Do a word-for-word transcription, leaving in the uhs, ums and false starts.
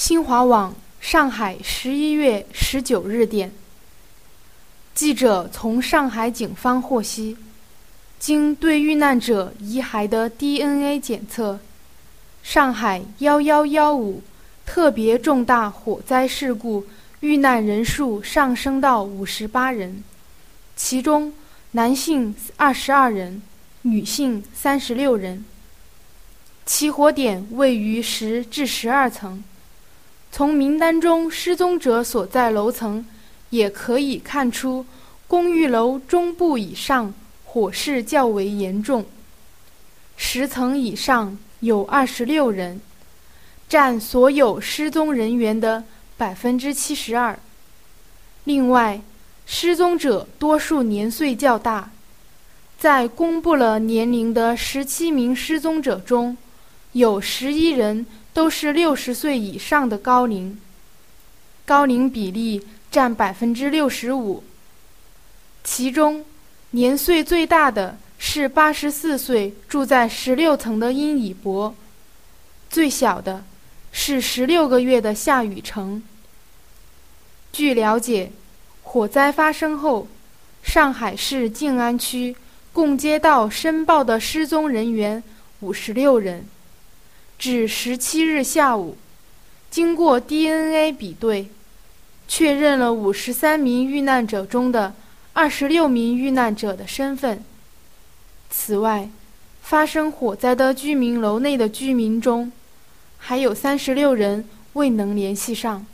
新华网上海十一月十九日电，记者从上海警方获悉，经对遇难者遗骸的 D N A 检测，上海幺幺幺五特别重大火灾事故遇难人数上升到五十八人，其中男性二十二人，女性三十六人。起火点位于十至十二层。从名单中失踪者所在楼层也可以看出，公寓楼中部以上火势较为严重，十层以上有二十六人，占所有失踪人员的百分之七十二。另外，失踪者多数年岁较大，在公布了年龄的十七名失踪者中，有十一人都是六十岁以上的高龄，高龄比例占百分之六十五。其中，年岁最大的是八十四岁住在十六层的殷以博，最小的是十六个月的夏雨成。据了解，火灾发生后，上海市静安区共接到申报的失踪人员五十六人。至十七日下午，经过 D N A 比对，确认了五十三名遇难者中的二十六名遇难者的身份。此外，发生火灾的居民楼内的居民中，还有三十六人未能联系上。